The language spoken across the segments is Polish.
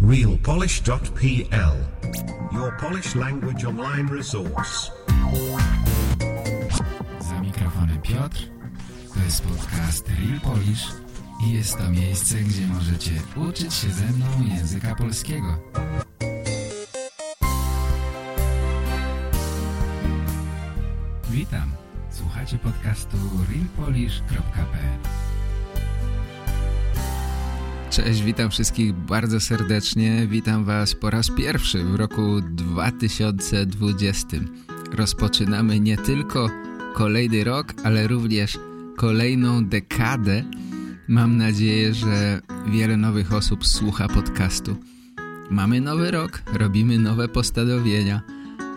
realpolish.pl, your Polish language online resource. Za mikrofonem Piotr, to jest podcast RealPolish i jest to miejsce, gdzie możecie uczyć się ze mną języka polskiego. Witam, słuchacie podcastu realpolish.pl. Cześć, witam wszystkich bardzo serdecznie. Witam Was po raz pierwszy w roku 2020. Rozpoczynamy nie tylko kolejny rok, ale również kolejną dekadę. Mam nadzieję, że wiele nowych osób słucha podcastu. Mamy nowy rok, robimy nowe postanowienia.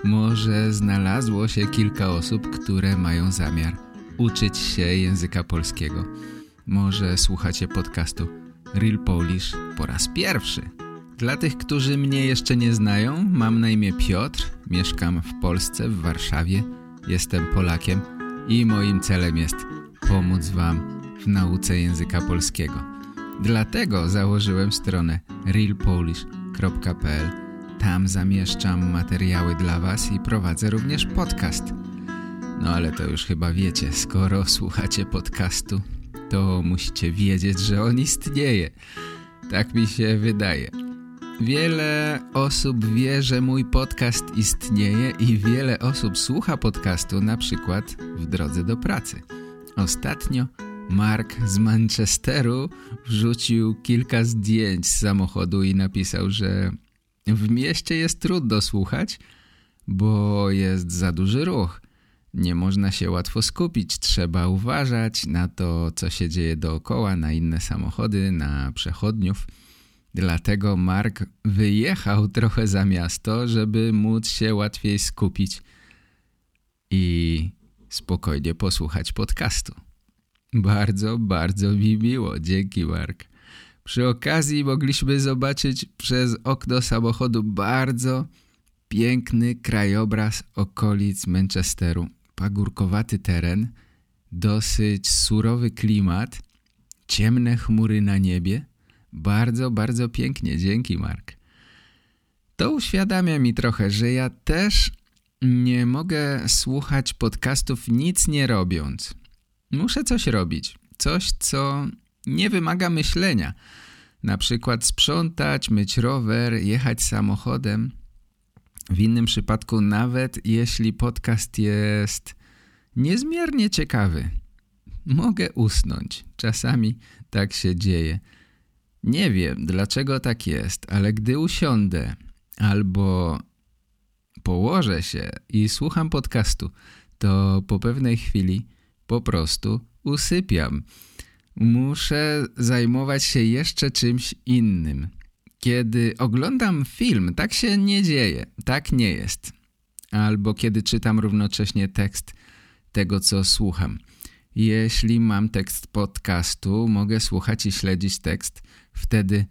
Może znalazło się kilka osób, które mają zamiar uczyć się języka polskiego. Może słuchacie podcastu RealPolish po raz pierwszy. Dla tych, którzy mnie jeszcze nie znają, mam na imię Piotr, mieszkam w Polsce, w Warszawie, jestem Polakiem i moim celem jest pomóc Wam w nauce języka polskiego. Dlatego założyłem stronę realpolish.pl. Tam zamieszczam materiały dla Was i prowadzę również podcast. No ale to już chyba wiecie, skoro słuchacie podcastu, to musicie wiedzieć, że on istnieje. Tak mi się wydaje. Wiele osób wie, że mój podcast istnieje i wiele osób słucha podcastu, na przykład w drodze do pracy. Ostatnio Mark z Manchesteru wrzucił kilka zdjęć z samochodu i napisał, że w mieście jest trudno słuchać, bo jest za duży ruch. Nie można się łatwo skupić, trzeba uważać na to, co się dzieje dookoła, na inne samochody, na przechodniów. Dlatego Mark wyjechał trochę za miasto, żeby móc się łatwiej skupić i spokojnie posłuchać podcastu. Bardzo, bardzo mi miło. Dzięki, Mark. Przy okazji mogliśmy zobaczyć przez okno samochodu bardzo piękny krajobraz okolic Manchesteru. Pagórkowaty teren, dosyć surowy klimat, ciemne chmury na niebie. Bardzo, bardzo pięknie. Dzięki, Mark. To uświadamia mi trochę, że ja też nie mogę słuchać podcastów nic nie robiąc. Muszę coś robić. Coś, co nie wymaga myślenia. Na przykład sprzątać, myć rower, jechać samochodem. W innym przypadku, nawet jeśli podcast jest niezmiernie ciekawy, mogę usnąć. Czasami tak się dzieje. Nie wiem, dlaczego tak jest, ale gdy usiądę albo położę się i słucham podcastu, to po pewnej chwili po prostu usypiam. Muszę zajmować się jeszcze czymś innym. Kiedy oglądam film, tak się nie dzieje, tak nie jest. Albo kiedy czytam równocześnie tekst tego, co słucham. Jeśli mam tekst podcastu, mogę słuchać i śledzić tekst. Wtedy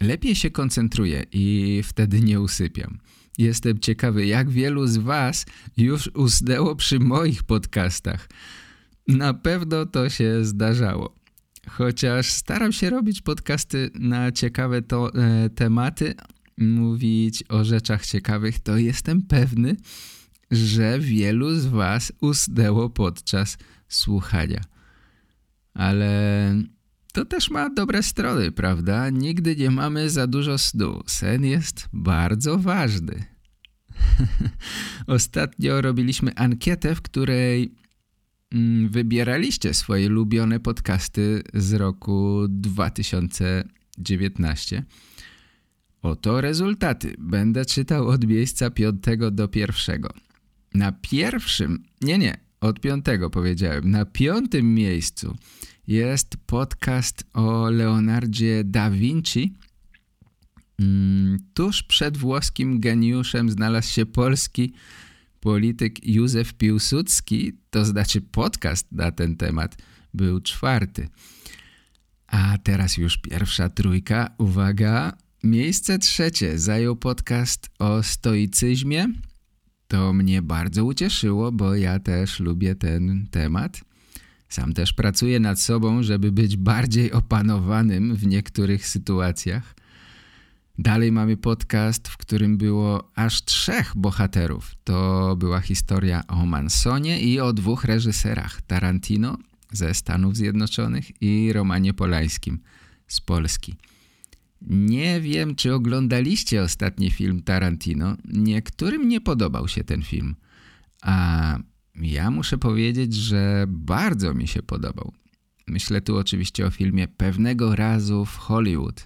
lepiej się koncentruję i wtedy nie usypiam. Jestem ciekawy, jak wielu z Was już usnęło przy moich podcastach. Na pewno to się zdarzało. Chociaż staram się robić podcasty na ciekawe tematy, mówić o rzeczach ciekawych, to jestem pewny, że wielu z Was usnęło podczas słuchania. Ale to też ma dobre strony, prawda? Nigdy nie mamy za dużo snu. Sen jest bardzo ważny. Ostatnio robiliśmy ankietę, w której wybieraliście swoje ulubione podcasty z roku 2019. Oto rezultaty. Będę czytał od miejsca 5 do 1. Na pierwszym, od 5 powiedziałem. Na 5. miejscu jest podcast o Leonardzie da Vinci. Tuż przed włoskim geniuszem znalazł się polski polityk Józef Piłsudski, to znaczy podcast na ten temat był 4. A teraz już 1. trójka. Uwaga, miejsce 3 zajął podcast o stoicyzmie. To mnie bardzo ucieszyło, bo ja też lubię ten temat. Sam też pracuję nad sobą, żeby być bardziej opanowanym w niektórych sytuacjach. Dalej mamy podcast, w którym było aż 3 bohaterów. To była historia o Mansonie i o 2 reżyserach, Tarantino ze Stanów Zjednoczonych i Romanie Polańskim z Polski. Nie wiem, czy oglądaliście ostatni film Tarantino. Niektórym nie podobał się ten film, a ja muszę powiedzieć, że bardzo mi się podobał. Myślę tu oczywiście o filmie Pewnego Razu w Hollywood.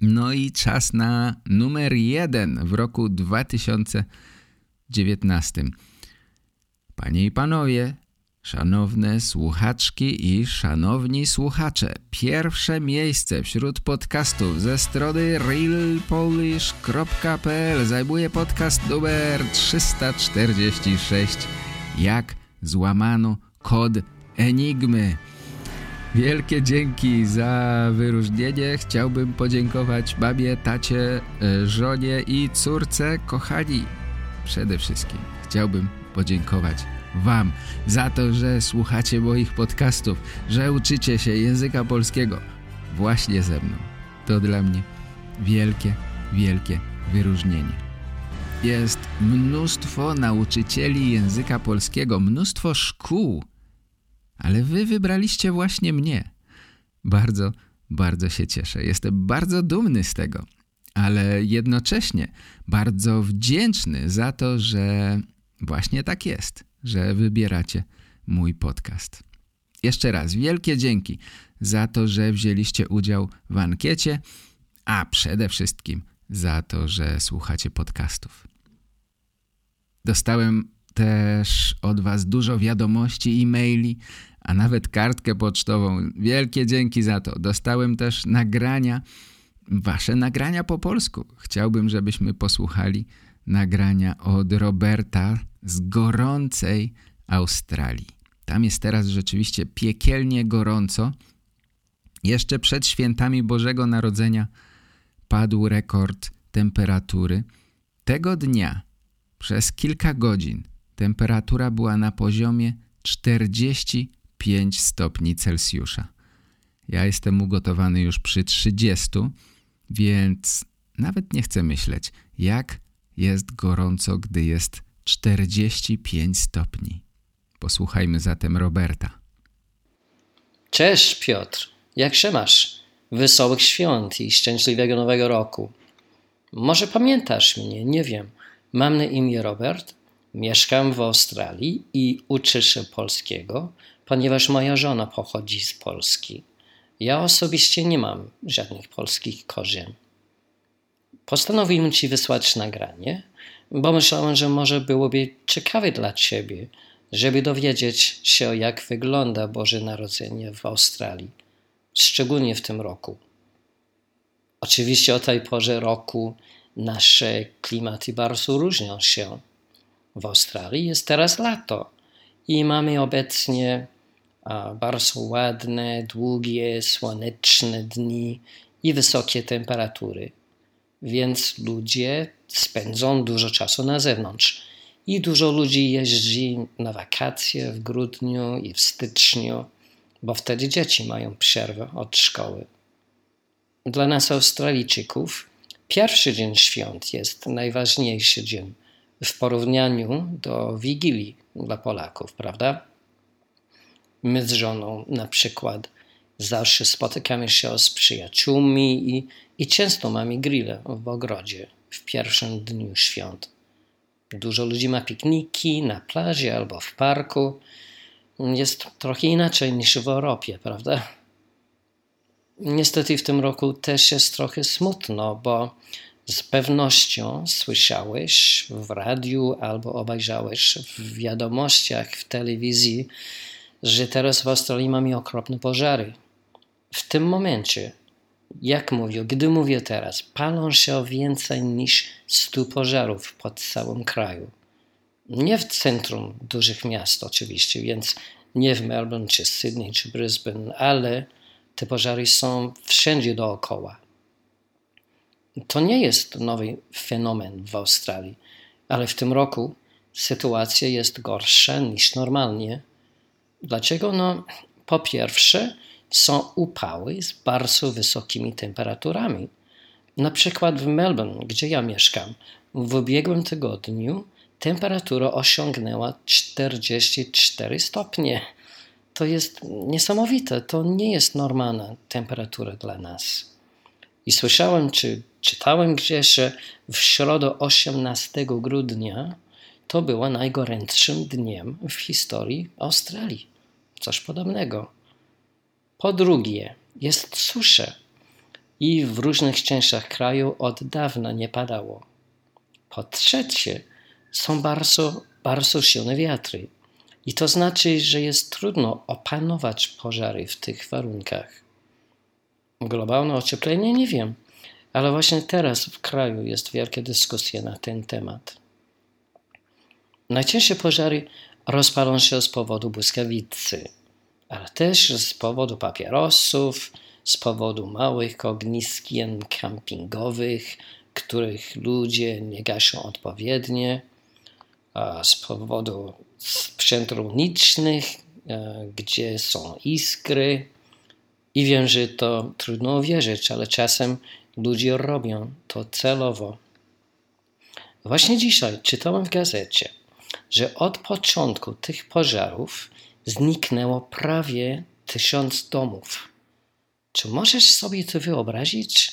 No i czas na numer 1 w roku 2019. Panie i panowie, szanowne słuchaczki i szanowni słuchacze, pierwsze miejsce wśród podcastów ze strony realpolish.pl zajmuje podcast numer 346, jak złamano kod Enigmy. Wielkie dzięki za wyróżnienie. Chciałbym podziękować babie, tacie, żonie i córce. Kochani, przede wszystkim chciałbym podziękować wam za to, że słuchacie moich podcastów, że uczycie się języka polskiego właśnie ze mną. To dla mnie wielkie, wielkie wyróżnienie. Jest mnóstwo nauczycieli języka polskiego, mnóstwo szkół, ale wy wybraliście właśnie mnie. Bardzo, bardzo się cieszę. Jestem bardzo dumny z tego, ale jednocześnie bardzo wdzięczny za to, że właśnie tak jest, że wybieracie mój podcast. Jeszcze raz wielkie dzięki za to, że wzięliście udział w ankiecie, a przede wszystkim za to, że słuchacie podcastów. Dostałem też od was dużo wiadomości, e-maili, a nawet kartkę pocztową. Wielkie dzięki za to. Dostałem też nagrania, wasze nagrania po polsku. Chciałbym, żebyśmy posłuchali nagrania od Roberta z gorącej Australii. Tam jest teraz rzeczywiście piekielnie gorąco. Jeszcze przed świętami Bożego Narodzenia padł rekord temperatury. Tego dnia przez kilka godzin temperatura była na poziomie 45 stopni Celsjusza. Ja jestem ugotowany już przy 30, więc nawet nie chcę myśleć, jak jest gorąco, gdy jest 45 stopni. Posłuchajmy zatem Roberta. Cześć Piotr, jak się masz? Wesołych świąt i szczęśliwego nowego roku. Może pamiętasz mnie, nie wiem. Mam na imię Robert, mieszkam w Australii i uczę się polskiego, ponieważ moja żona pochodzi z Polski. Ja osobiście nie mam żadnych polskich korzeni. Postanowiłem ci wysłać nagranie, bo myślałem, że może byłoby ciekawe dla ciebie, żeby dowiedzieć się, jak wygląda Boże Narodzenie w Australii, szczególnie w tym roku. Oczywiście o tej porze roku nasze klimaty bardzo różnią się. W Australii jest teraz lato i mamy obecnie bardzo ładne, długie, słoneczne dni i wysokie temperatury. Więc ludzie spędzą dużo czasu na zewnątrz i dużo ludzi jeździ na wakacje w grudniu i w styczniu, bo wtedy dzieci mają przerwę od szkoły. Dla nas Australijczyków pierwszy dzień świąt jest najważniejszy dzień w porównaniu do Wigilii dla Polaków, prawda? My z żoną na przykład zawsze spotykamy się z przyjaciółmi i często mamy grille w ogrodzie w pierwszym dniu świąt. Dużo ludzi ma pikniki na plaży albo w parku. Jest trochę inaczej niż w Europie, prawda? Niestety w tym roku też jest trochę smutno, bo z pewnością słyszałeś w radiu albo obejrzałeś w wiadomościach, w telewizji, że teraz w Australii mamy okropne pożary. W tym momencie, gdy mówię teraz, palą się więcej niż 100 pożarów po całym kraju. Nie w centrum dużych miast oczywiście, więc nie w Melbourne, czy Sydney, czy Brisbane, ale te pożary są wszędzie dookoła. To nie jest nowy fenomen w Australii, ale w tym roku sytuacja jest gorsza niż normalnie. Dlaczego? Po pierwsze są upały z bardzo wysokimi temperaturami. Na przykład w Melbourne, gdzie ja mieszkam, w ubiegłym tygodniu temperatura osiągnęła 44 stopnie. To jest niesamowite, to nie jest normalna temperatura dla nas. I słyszałem, czy czytałem gdzieś, że w środę 18 grudnia to było najgorętszym dniem w historii Australii. Coś podobnego. Po drugie, jest susza i w różnych częściach kraju od dawna nie padało. Po trzecie, są bardzo, bardzo silne wiatry. I to znaczy, że jest trudno opanować pożary w tych warunkach. Globalne ocieplenie? Nie wiem. Ale właśnie teraz w kraju jest wielka dyskusja na ten temat. Najczęściej pożary rozpalą się z powodu błyskawicy, ale też z powodu papierosów, z powodu małych ogniskien kampingowych, których ludzie nie gaszą odpowiednio, z powodu sprzęt rolniczych, gdzie są iskry. I wiem, że to trudno uwierzyć, ale czasem ludzie robią to celowo. Właśnie dzisiaj czytałem w gazecie, że od początku tych pożarów zniknęło prawie 1000 domów. Czy możesz sobie to wyobrazić?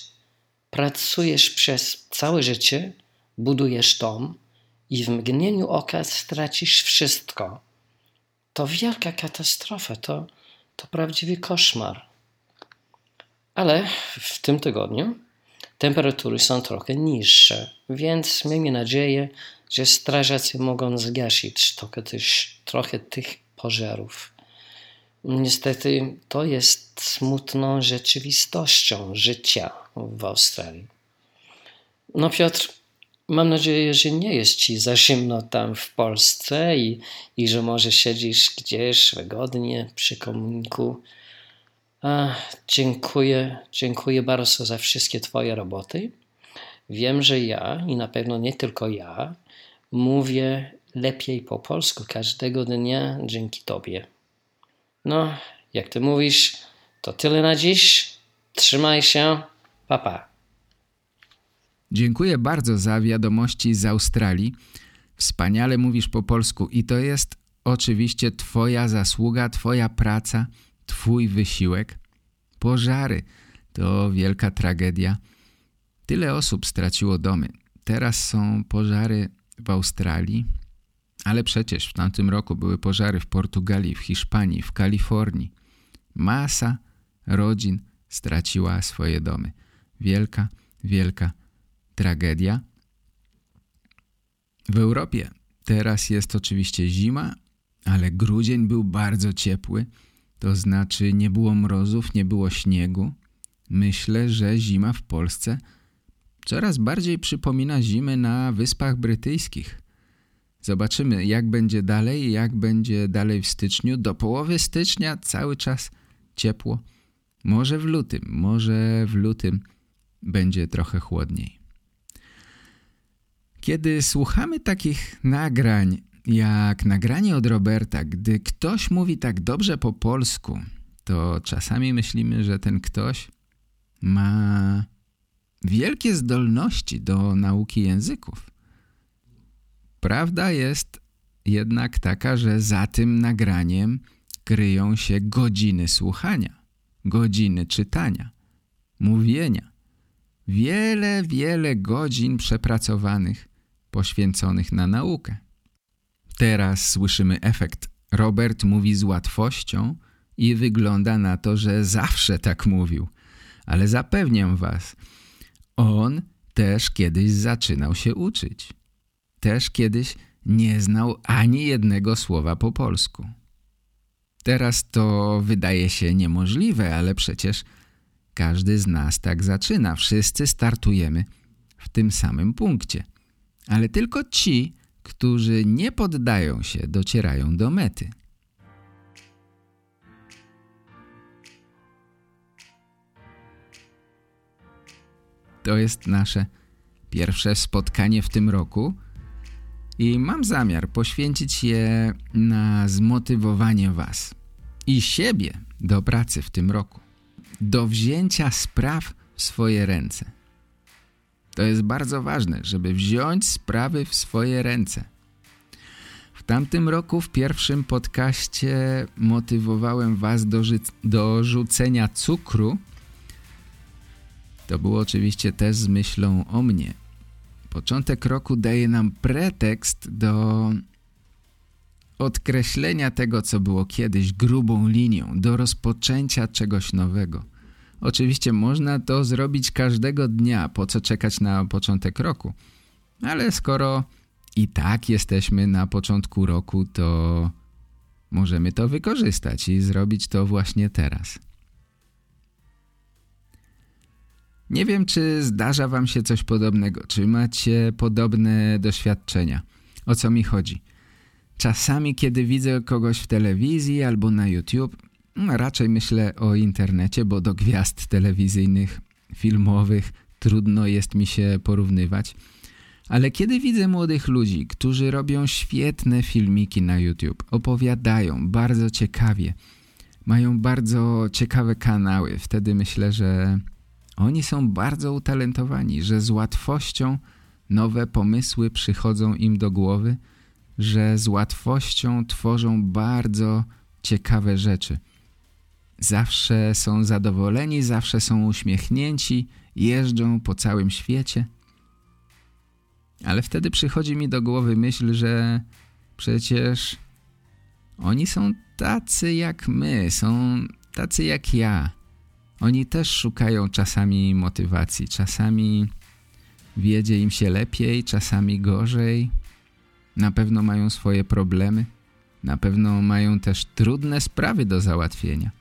Pracujesz przez całe życie, budujesz dom i w mgnieniu oka stracisz wszystko. To wielka katastrofa, to prawdziwy koszmar. Ale w tym tygodniu temperatury są trochę niższe, więc miejmy nadzieję, że strażacy mogą zgasić trochę tych pożarów. Niestety to jest smutną rzeczywistością życia w Australii. No Piotr, mam nadzieję, że nie jest ci za zimno tam w Polsce i że może siedzisz gdzieś wygodnie przy kominku. Dziękuję bardzo za wszystkie twoje roboty. Wiem, że ja i na pewno nie tylko ja mówię lepiej po polsku każdego dnia dzięki tobie. No, jak ty mówisz, to tyle na dziś. Trzymaj się. Pa, pa. Dziękuję bardzo za wiadomości z Australii. Wspaniale mówisz po polsku i to jest oczywiście twoja zasługa, twoja praca, twój wysiłek. Pożary to wielka tragedia. Tyle osób straciło domy. Teraz są pożary w Australii, ale przecież w tamtym roku były pożary w Portugalii, w Hiszpanii, w Kalifornii. Masa rodzin straciła swoje domy. Wielka, wielka tragedia. W Europie teraz jest oczywiście zima, ale grudzień był bardzo ciepły. To znaczy nie było mrozów, nie było śniegu. Myślę, że zima w Polsce coraz bardziej przypomina zimy na Wyspach Brytyjskich. Zobaczymy, jak będzie dalej w styczniu. Do połowy stycznia cały czas ciepło. Może w lutym będzie trochę chłodniej. Kiedy słuchamy takich nagrań, jak nagranie od Roberta, gdy ktoś mówi tak dobrze po polsku, to czasami myślimy, że ten ktoś ma wielkie zdolności do nauki języków. Prawda jest jednak taka, że za tym nagraniem kryją się godziny słuchania, godziny czytania, mówienia. Wiele, wiele godzin przepracowanych, poświęconych na naukę. Teraz słyszymy efekt. Robert mówi z łatwością i wygląda na to, że zawsze tak mówił. Ale zapewniam was, on też kiedyś zaczynał się uczyć. Też kiedyś nie znał ani jednego słowa po polsku. Teraz to wydaje się niemożliwe, ale przecież każdy z nas tak zaczyna. Wszyscy startujemy w tym samym punkcie. Ale tylko ci, którzy nie poddają się, docierają do mety. To jest nasze pierwsze spotkanie w tym roku i mam zamiar poświęcić je na zmotywowanie was i siebie do pracy w tym roku, do wzięcia spraw w swoje ręce. To jest bardzo ważne, żeby wziąć sprawy w swoje ręce. W tamtym roku w pierwszym podcaście motywowałem was do rzucenia cukru. To było oczywiście też z myślą o mnie. Początek roku daje nam pretekst do odkreślenia tego, co było kiedyś grubą linią, do rozpoczęcia czegoś nowego. Oczywiście można to zrobić każdego dnia, po co czekać na początek roku. Ale skoro i tak jesteśmy na początku roku, to możemy to wykorzystać i zrobić to właśnie teraz. Nie wiem, czy zdarza wam się coś podobnego, czy macie podobne doświadczenia. O co mi chodzi? Czasami, kiedy widzę kogoś w telewizji albo na YouTube, raczej myślę o internecie, bo do gwiazd telewizyjnych, filmowych trudno jest mi się porównywać. Ale kiedy widzę młodych ludzi, którzy robią świetne filmiki na YouTube, opowiadają bardzo ciekawie, mają bardzo ciekawe kanały, wtedy myślę, że oni są bardzo utalentowani, że z łatwością nowe pomysły przychodzą im do głowy, że z łatwością tworzą bardzo ciekawe rzeczy. Zawsze są zadowoleni, zawsze są uśmiechnięci, jeżdżą po całym świecie. Ale wtedy przychodzi mi do głowy myśl, że przecież oni są tacy jak my, są tacy jak ja. Oni też szukają czasami motywacji, czasami wiedzie im się lepiej, czasami gorzej. Na pewno mają swoje problemy, na pewno mają też trudne sprawy do załatwienia.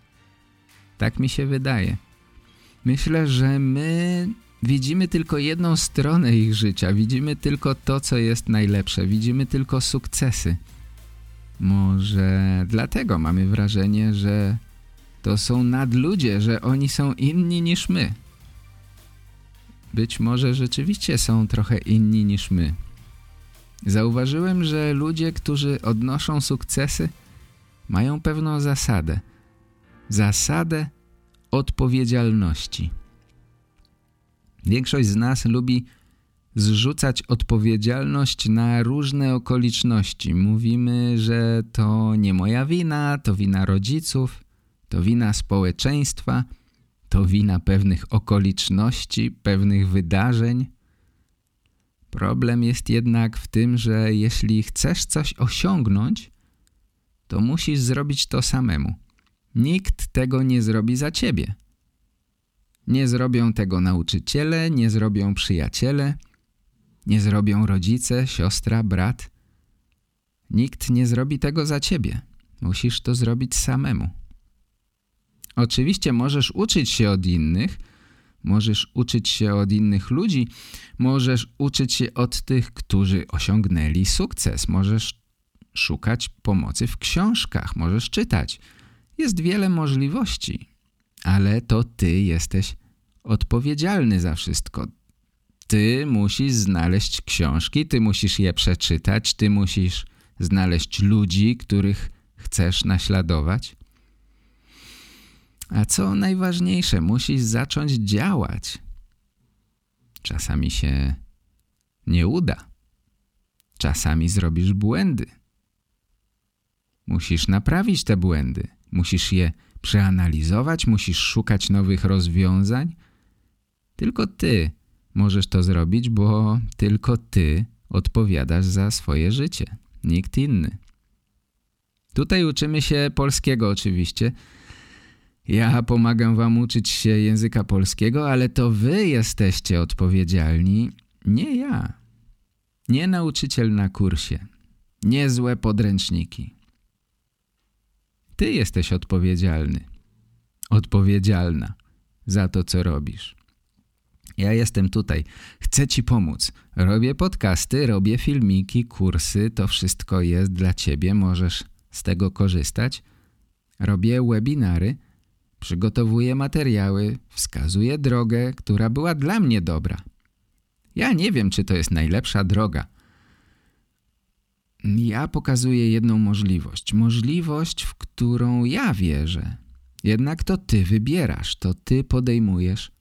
Tak mi się wydaje. Myślę, że my widzimy tylko jedną stronę ich życia, widzimy tylko to, co jest najlepsze, widzimy tylko sukcesy. Może dlatego mamy wrażenie, że to są nadludzie, że oni są inni niż my. Być może rzeczywiście są trochę inni niż my. Zauważyłem, że ludzie, którzy odnoszą sukcesy, mają pewną zasadę. Zasadę odpowiedzialności. Większość z nas lubi zrzucać odpowiedzialność na różne okoliczności. Mówimy, że to nie moja wina, to wina rodziców, to wina społeczeństwa, to wina pewnych okoliczności, pewnych wydarzeń. Problem jest jednak w tym, że jeśli chcesz coś osiągnąć, to musisz zrobić to samemu. Nikt tego nie zrobi za ciebie. Nie zrobią tego nauczyciele, nie zrobią przyjaciele, nie zrobią rodzice, siostra, brat. Nikt nie zrobi tego za ciebie. Musisz to zrobić samemu. Oczywiście możesz uczyć się od innych, możesz uczyć się od innych ludzi, możesz uczyć się od tych, którzy osiągnęli sukces, możesz szukać pomocy w książkach, możesz czytać. Jest wiele możliwości, ale to ty jesteś odpowiedzialny za wszystko. Ty musisz znaleźć książki, ty musisz je przeczytać, ty musisz znaleźć ludzi, których chcesz naśladować. A co najważniejsze, musisz zacząć działać. Czasami się nie uda. Czasami zrobisz błędy. Musisz naprawić te błędy. Musisz je przeanalizować, musisz szukać nowych rozwiązań. Tylko ty możesz to zrobić, bo tylko ty odpowiadasz za swoje życie. Nikt inny. Tutaj uczymy się polskiego oczywiście. Ja pomagam wam uczyć się języka polskiego, ale to wy jesteście odpowiedzialni, nie ja. Nie nauczyciel na kursie, nie złe podręczniki. Ty jesteś odpowiedzialny, odpowiedzialna za to, co robisz. Ja jestem tutaj, chcę ci pomóc. Robię podcasty, robię filmiki, kursy, to wszystko jest dla ciebie, możesz z tego korzystać. Robię webinary. Przygotowuję materiały, wskazuję drogę, która była dla mnie dobra. Ja nie wiem, czy to jest najlepsza droga. Ja pokazuję jedną możliwość. Możliwość, w którą ja wierzę. Jednak to ty wybierasz, to ty podejmujesz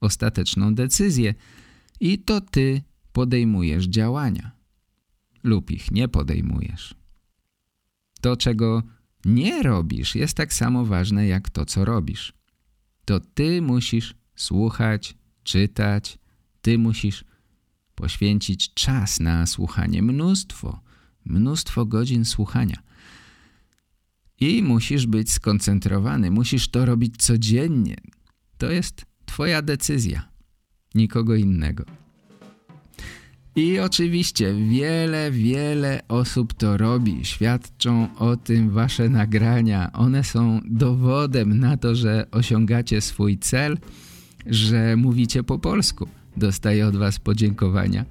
ostateczną decyzję. i to ty podejmujesz działania lub ich nie podejmujesz. To, czego nie robisz, jest tak samo ważne jak to, co robisz. To ty musisz słuchać, czytać, ty musisz poświęcić czas na słuchanie, mnóstwo godzin słuchania. I musisz być skoncentrowany, musisz to robić codziennie. To jest twoja decyzja, nikogo innego. I oczywiście wiele osób to robi. Świadczą o tym wasze nagrania. One są dowodem na to, że osiągacie swój cel, że mówicie po polsku. Dostaję od was podziękowania.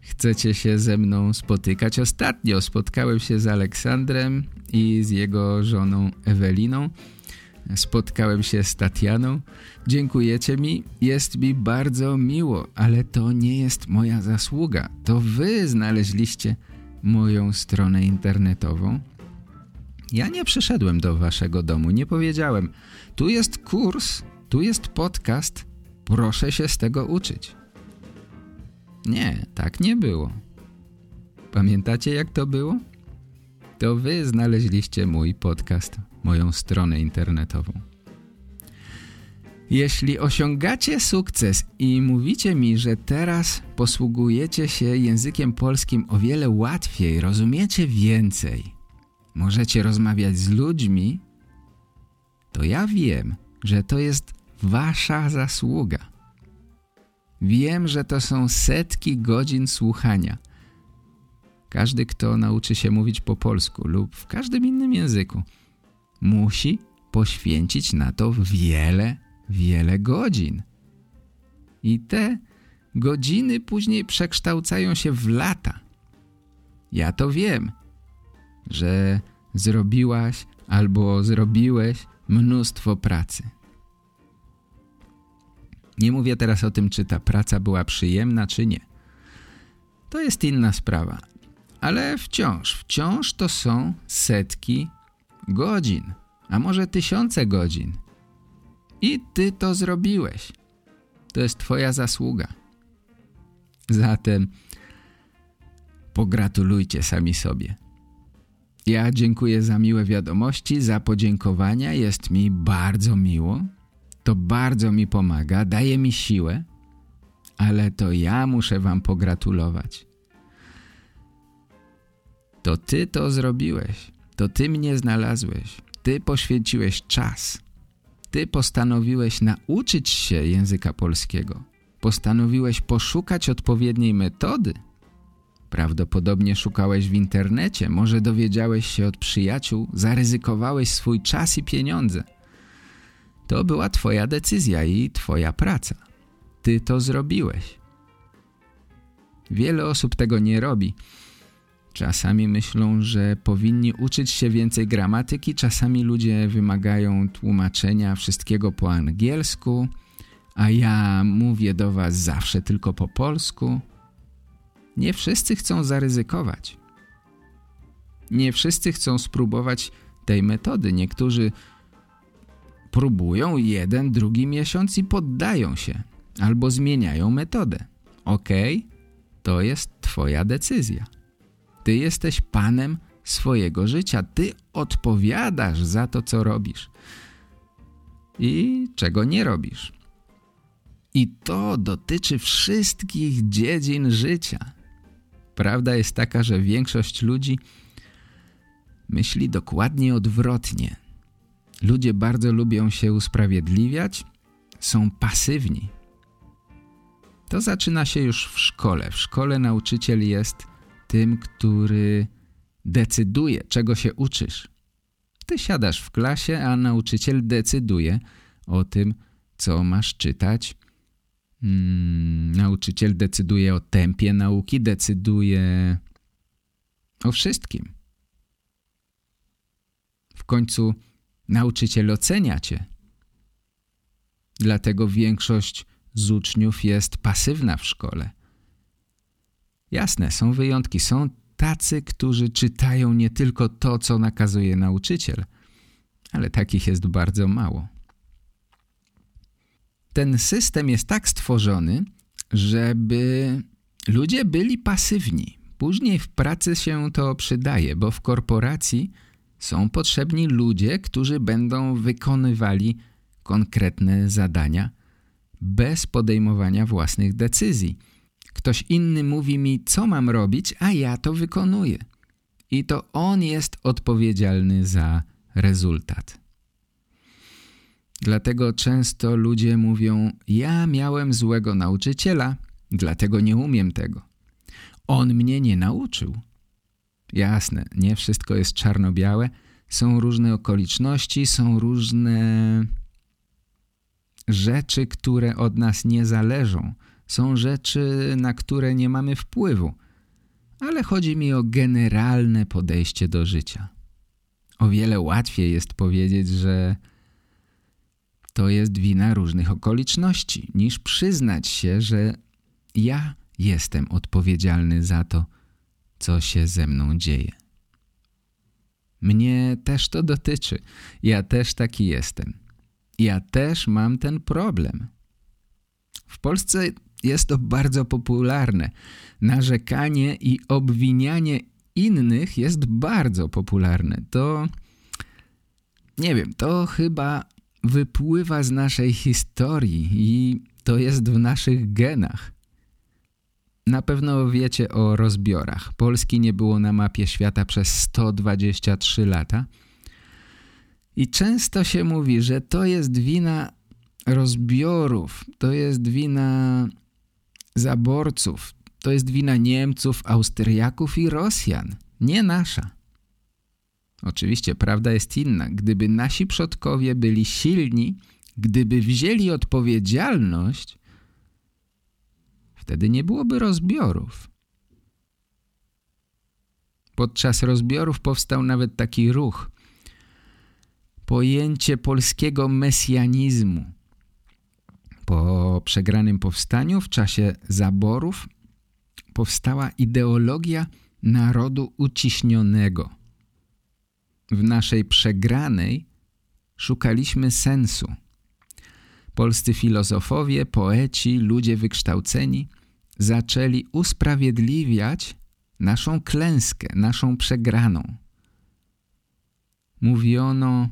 Chcecie się ze mną spotykać. Ostatnio spotkałem się z Aleksandrem i z jego żoną Eweliną. Spotkałem się z Tatianą. Dziękujecie mi, jest mi bardzo miło, ale to nie jest moja zasługa. To wy znaleźliście moją stronę internetową. Ja nie przyszedłem do waszego domu, nie powiedziałem: tu jest kurs, tu jest podcast, proszę się z tego uczyć. Nie, tak nie było. Pamiętacie, jak to było? To wy znaleźliście mój podcast, moją stronę internetową. Jeśli osiągacie sukces i mówicie mi, że teraz posługujecie się językiem polskim o wiele łatwiej, rozumiecie więcej, możecie rozmawiać z ludźmi, to ja wiem, że to jest wasza zasługa. Wiem, że to są setki godzin słuchania. Każdy, kto nauczy się mówić po polsku lub w każdym innym języku, musi poświęcić na to wiele godzin. I te godziny później przekształcają się w lata. Ja to wiem, że zrobiłaś albo zrobiłeś mnóstwo pracy. Nie mówię teraz o tym, czy ta praca była przyjemna, czy nie. To jest inna sprawa. Ale wciąż to są setki godzin, a może tysiące godzin. I ty to zrobiłeś. To jest twoja zasługa. Zatem pogratulujcie sami sobie. Ja dziękuję za miłe wiadomości, za podziękowania. Jest mi bardzo miło. To bardzo mi pomaga, daje mi siłę. Ale to ja muszę wam pogratulować. To ty to zrobiłeś. To ty mnie znalazłeś. Ty poświęciłeś czas. Ty postanowiłeś nauczyć się języka polskiego. Postanowiłeś poszukać odpowiedniej metody. Prawdopodobnie szukałeś w internecie. Może dowiedziałeś się od przyjaciół. Zaryzykowałeś swój czas i pieniądze. To była twoja decyzja i twoja praca. Ty to zrobiłeś. Wiele osób tego nie robi. Czasami myślą, że powinni uczyć się więcej gramatyki. Czasami ludzie wymagają tłumaczenia wszystkiego po angielsku, a ja mówię do was zawsze tylko po polsku. Nie wszyscy chcą zaryzykować. Nie wszyscy chcą spróbować tej metody. Niektórzy próbują jeden, drugi miesiąc i poddają się albo zmieniają metodę. Okej, to jest twoja decyzja. Ty jesteś panem swojego życia. Ty odpowiadasz za to, co robisz i czego nie robisz. I to dotyczy wszystkich dziedzin życia. Prawda jest taka, że większość ludzi myśli dokładnie odwrotnie. Ludzie bardzo lubią się usprawiedliwiać, są pasywni. To zaczyna się już w szkole. W szkole nauczyciel jest tym, który decyduje, czego się uczysz. Ty siadasz w klasie, a nauczyciel decyduje o tym, co masz czytać. Nauczyciel decyduje o tempie nauki, decyduje o wszystkim. W końcu nauczyciel ocenia cię. Dlatego większość z uczniów jest pasywna w szkole. Jasne, są wyjątki. Są tacy, którzy czytają nie tylko to, co nakazuje nauczyciel, ale takich jest bardzo mało. Ten system jest tak stworzony, żeby ludzie byli pasywni. Później w pracy się to przydaje, bo w korporacji są potrzebni ludzie, którzy będą wykonywali konkretne zadania bez podejmowania własnych decyzji. Ktoś inny mówi mi, co mam robić, a ja to wykonuję. I to on jest odpowiedzialny za rezultat. Dlatego często ludzie mówią, ja miałem złego nauczyciela, dlatego nie umiem tego. On mnie nie nauczył. Jasne, nie wszystko jest czarno-białe. Są różne okoliczności, są różne rzeczy, które od nas nie zależą. Są rzeczy, na które nie mamy wpływu. Ale chodzi mi o generalne podejście do życia. O wiele łatwiej jest powiedzieć, że to jest wina różnych okoliczności, niż przyznać się, że ja jestem odpowiedzialny za to, co się ze mną dzieje. Mnie też to dotyczy. Ja też taki jestem. Ja też mam ten problem. W Polsce jest to bardzo popularne. Narzekanie i obwinianie innych jest bardzo popularne. To, nie wiem, to chyba wypływa z naszej historii i to jest w naszych genach. Na pewno wiecie o rozbiorach. Polski nie było na mapie świata przez 123 lata. I często się mówi, że to jest wina rozbiorów, to jest wina zaborców, to jest wina Niemców, Austriaków i Rosjan, nie nasza. Oczywiście prawda jest inna. Gdyby nasi przodkowie byli silni, gdyby wzięli odpowiedzialność, wtedy nie byłoby rozbiorów. Podczas rozbiorów powstał nawet taki ruch. Pojęcie polskiego mesjanizmu. Po przegranym powstaniu w czasie zaborów powstała ideologia narodu uciśnionego. W naszej przegranej szukaliśmy sensu. Polscy filozofowie, poeci, ludzie wykształceni zaczęli usprawiedliwiać naszą klęskę, naszą przegraną. Mówiono,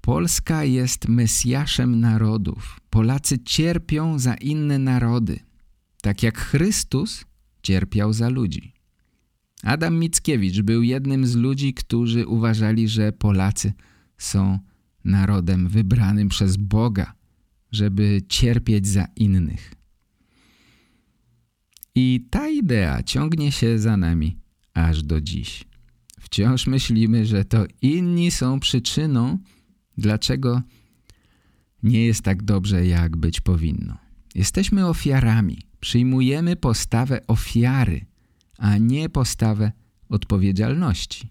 Polska jest Mesjaszem narodów. Polacy cierpią za inne narody, tak jak Chrystus cierpiał za ludzi. Adam Mickiewicz był jednym z ludzi, którzy uważali, że Polacy są narodem wybranym przez Boga, żeby cierpieć za innych. I ta idea ciągnie się za nami aż do dziś. Wciąż myślimy, że to inni są przyczyną, dlaczego nie jest tak dobrze, jak być powinno. Jesteśmy ofiarami. Przyjmujemy postawę ofiary, a nie postawę odpowiedzialności.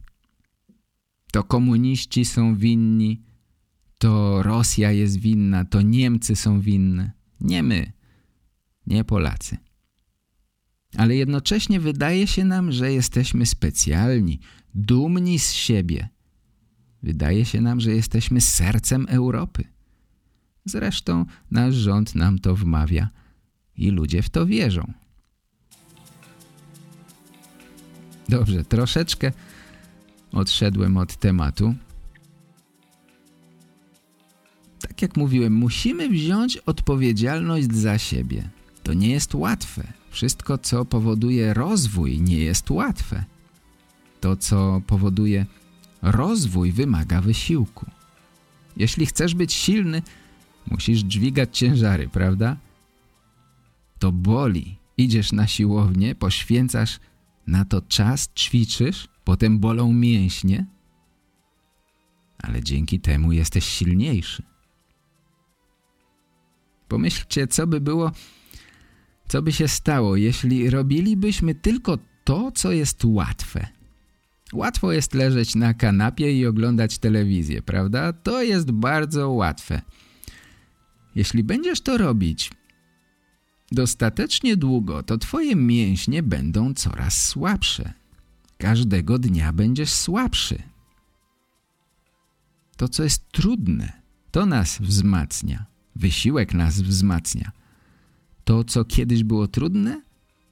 To komuniści są winni, to Rosja jest winna, to Niemcy są winne. Nie my, nie Polacy. Ale jednocześnie wydaje się nam, że jesteśmy specjalni, dumni z siebie. Wydaje się nam, że jesteśmy sercem Europy. Zresztą nasz rząd nam to wmawia i ludzie w to wierzą. Dobrze, troszeczkę odszedłem od tematu. Tak jak mówiłem, musimy wziąć odpowiedzialność za siebie. To nie jest łatwe. Wszystko, co powoduje rozwój, nie jest łatwe. To, co powoduje rozwój, wymaga wysiłku. Jeśli chcesz być silny, musisz dźwigać ciężary, prawda? To boli. Idziesz na siłownię, poświęcasz na to czas, ćwiczysz, potem bolą mięśnie, ale dzięki temu jesteś silniejszy. Pomyślcie, co by się stało, jeśli robilibyśmy tylko to, co jest łatwe. Łatwo jest leżeć na kanapie i oglądać telewizję, prawda? To jest bardzo łatwe. Jeśli będziesz to robić dostatecznie długo, to twoje mięśnie będą coraz słabsze. Każdego dnia będziesz słabszy. To, co jest trudne, to nas wzmacnia. Wysiłek nas wzmacnia. To, co kiedyś było trudne,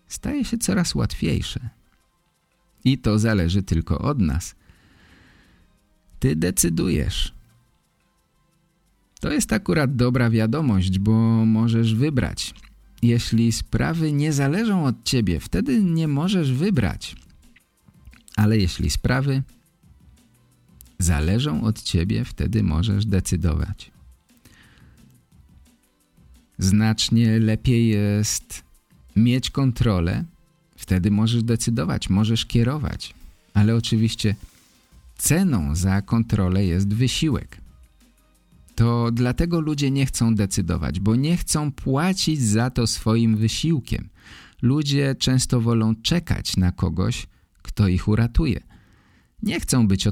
staje się coraz łatwiejsze. I to zależy tylko od nas. Ty decydujesz. To jest akurat dobra wiadomość, bo możesz wybrać. Jeśli sprawy nie zależą od ciebie, wtedy nie możesz wybrać. Ale jeśli sprawy zależą od ciebie, wtedy możesz decydować. Znacznie lepiej jest mieć kontrolę, wtedy możesz decydować, możesz kierować. Ale oczywiście ceną za kontrolę jest wysiłek. To dlatego ludzie nie chcą decydować, bo nie chcą płacić za to swoim wysiłkiem. Ludzie często wolą czekać na kogoś, kto ich uratuje. Nie chcą być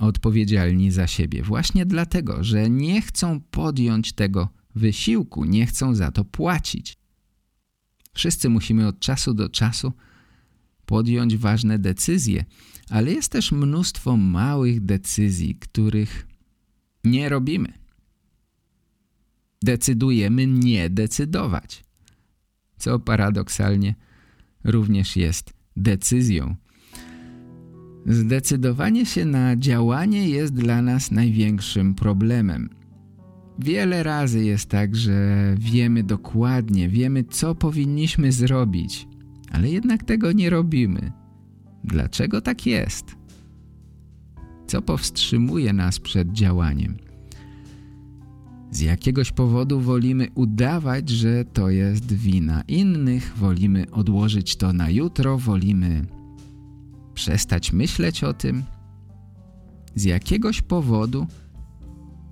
odpowiedzialni za siebie właśnie dlatego, że nie chcą podjąć tego wysiłku, nie chcą za to płacić. Wszyscy musimy od czasu do czasu podjąć ważne decyzje, ale jest też mnóstwo małych decyzji, których nie robimy. Decydujemy nie decydować, co paradoksalnie również jest decyzją. Zdecydowanie się na działanie jest dla nas największym problemem. Wiele razy jest tak, że wiemy dokładnie, wiemy co powinniśmy zrobić, ale jednak tego nie robimy. Dlaczego tak jest? Co powstrzymuje nas przed działaniem? Z jakiegoś powodu wolimy udawać, że to jest wina innych, wolimy odłożyć to na jutro, wolimy przestać myśleć o tym. Z jakiegoś powodu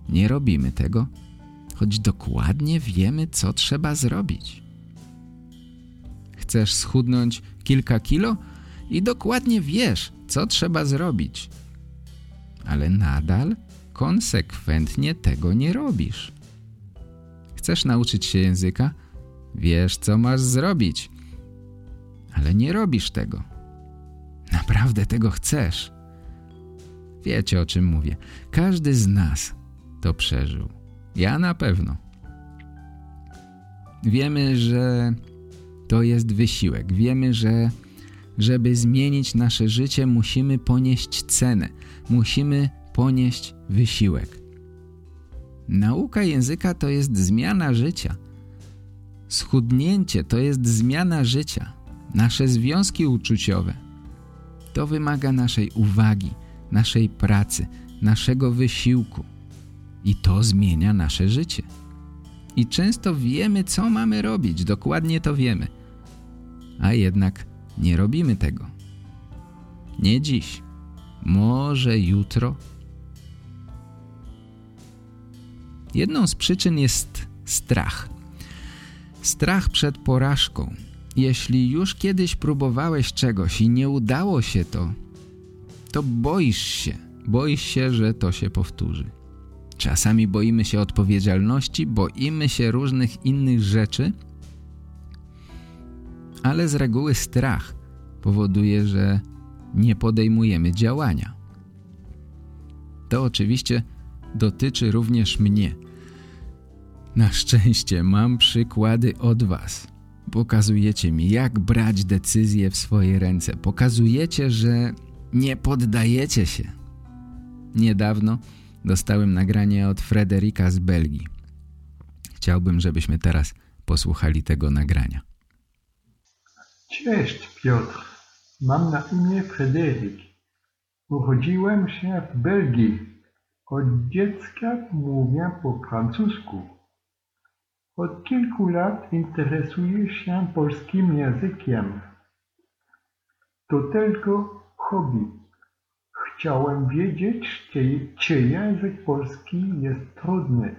nie robimy tego, choć dokładnie wiemy, co trzeba zrobić. Chcesz schudnąć kilka kilo i dokładnie wiesz, co trzeba zrobić, ale nadal konsekwentnie tego nie robisz. Chcesz nauczyć się języka? Wiesz, co masz zrobić, ale nie robisz tego. Naprawdę tego chcesz. Wiecie, o czym mówię. Każdy z nas to przeżył. Ja na pewno. Wiemy, że to jest wysiłek. Wiemy, że żeby zmienić nasze życie, musimy ponieść cenę. Musimy ponieść wysiłek. Nauka języka to jest zmiana życia. Schudnięcie to jest zmiana życia. Nasze związki uczuciowe. To wymaga naszej uwagi, naszej pracy, naszego wysiłku. I to zmienia nasze życie. I często wiemy, co mamy robić. Dokładnie to wiemy. A jednak nie robimy tego. Nie dziś. Może jutro. Jedną z przyczyn jest strach. Strach przed porażką. Jeśli już kiedyś próbowałeś czegoś i nie udało się to boisz się. Boisz się, że to się powtórzy. Czasami boimy się odpowiedzialności, boimy się różnych innych rzeczy, ale z reguły strach powoduje, że nie podejmujemy działania. To oczywiście dotyczy również mnie. Na szczęście mam przykłady od was. Pokazujecie mi, jak brać decyzje w swoje ręce. Pokazujecie, że nie poddajecie się. Niedawno dostałem nagranie od Frederika z Belgii. Chciałbym, żebyśmy teraz posłuchali tego nagrania. Cześć Piotr, mam na imię Frederik. Urodziłem się w Belgii. Od dziecka mówię po francusku. Od kilku lat interesuję się polskim językiem. To tylko hobby. Chciałem wiedzieć, czy język polski jest trudny.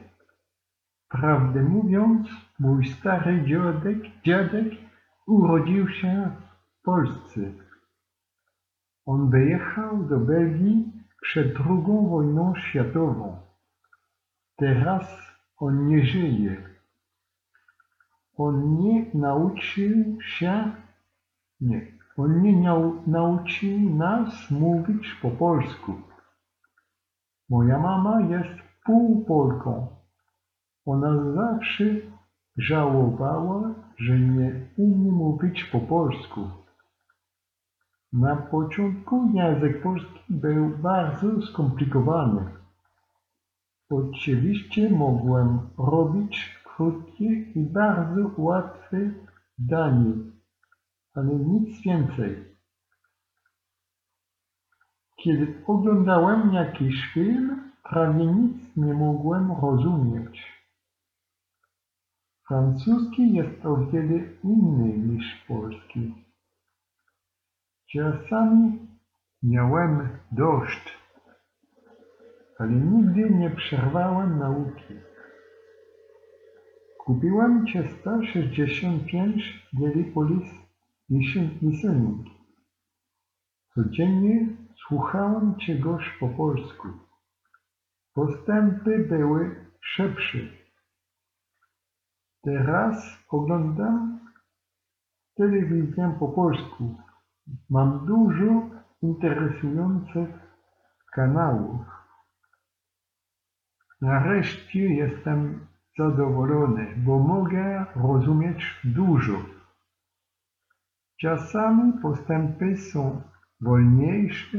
Prawdę mówiąc, mój stary dziadek urodził się w Polsce. On wyjechał do Belgii przed II wojną światową. Teraz on nie żyje. On nie nauczył nas mówić po polsku. Moja mama jest pół Polką. Ona zawsze Żałowała, że nie umie mówić po polsku. Na początku język polski był bardzo skomplikowany. Oczywiście mogłem robić krótkie i bardzo łatwe zdanie, ale nic więcej. Kiedy oglądałem jakiś film, prawie nic nie mogłem rozumieć. Francuski jest o wiele inny niż polski. Czasami miałem dość, ale nigdy nie przerwałem nauki. Kupiłem 365 RealPolish miesięcznik. Codziennie słuchałem czegoś po polsku. Postępy były szybsze. Teraz oglądam telewizję po polsku. Mam dużo interesujących kanałów. Nareszcie jestem zadowolony, bo mogę rozumieć dużo. Czasami postępy są wolniejsze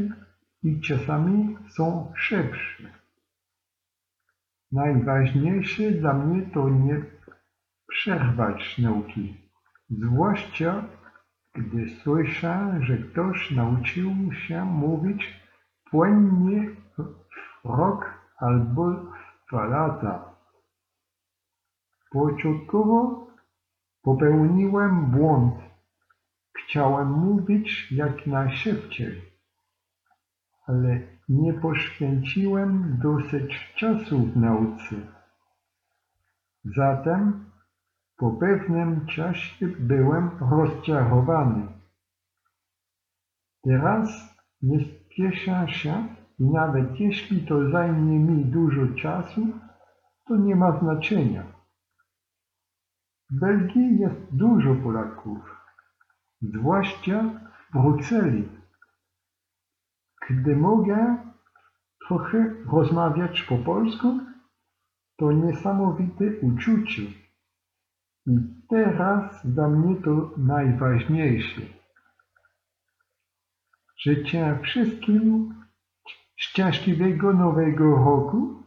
i czasami są szybsze. Najważniejsze dla mnie to nie przerwać nauki, zwłaszcza gdy słyszę, że ktoś nauczył się mówić płynnie w rok albo dwa lata. Początkowo popełniłem błąd. Chciałem mówić jak najszybciej, ale nie poświęciłem dosyć czasu w nauce. Zatem po pewnym czasie byłem rozczarowany. Teraz nie spieszę się i nawet jeśli to zajmie mi dużo czasu, to nie ma znaczenia. W Belgii jest dużo Polaków, zwłaszcza w Brukseli. Gdy mogę trochę rozmawiać po polsku, to niesamowite uczucie. I teraz dla mnie to najważniejsze. Życzę wszystkim szczęśliwego Nowego Roku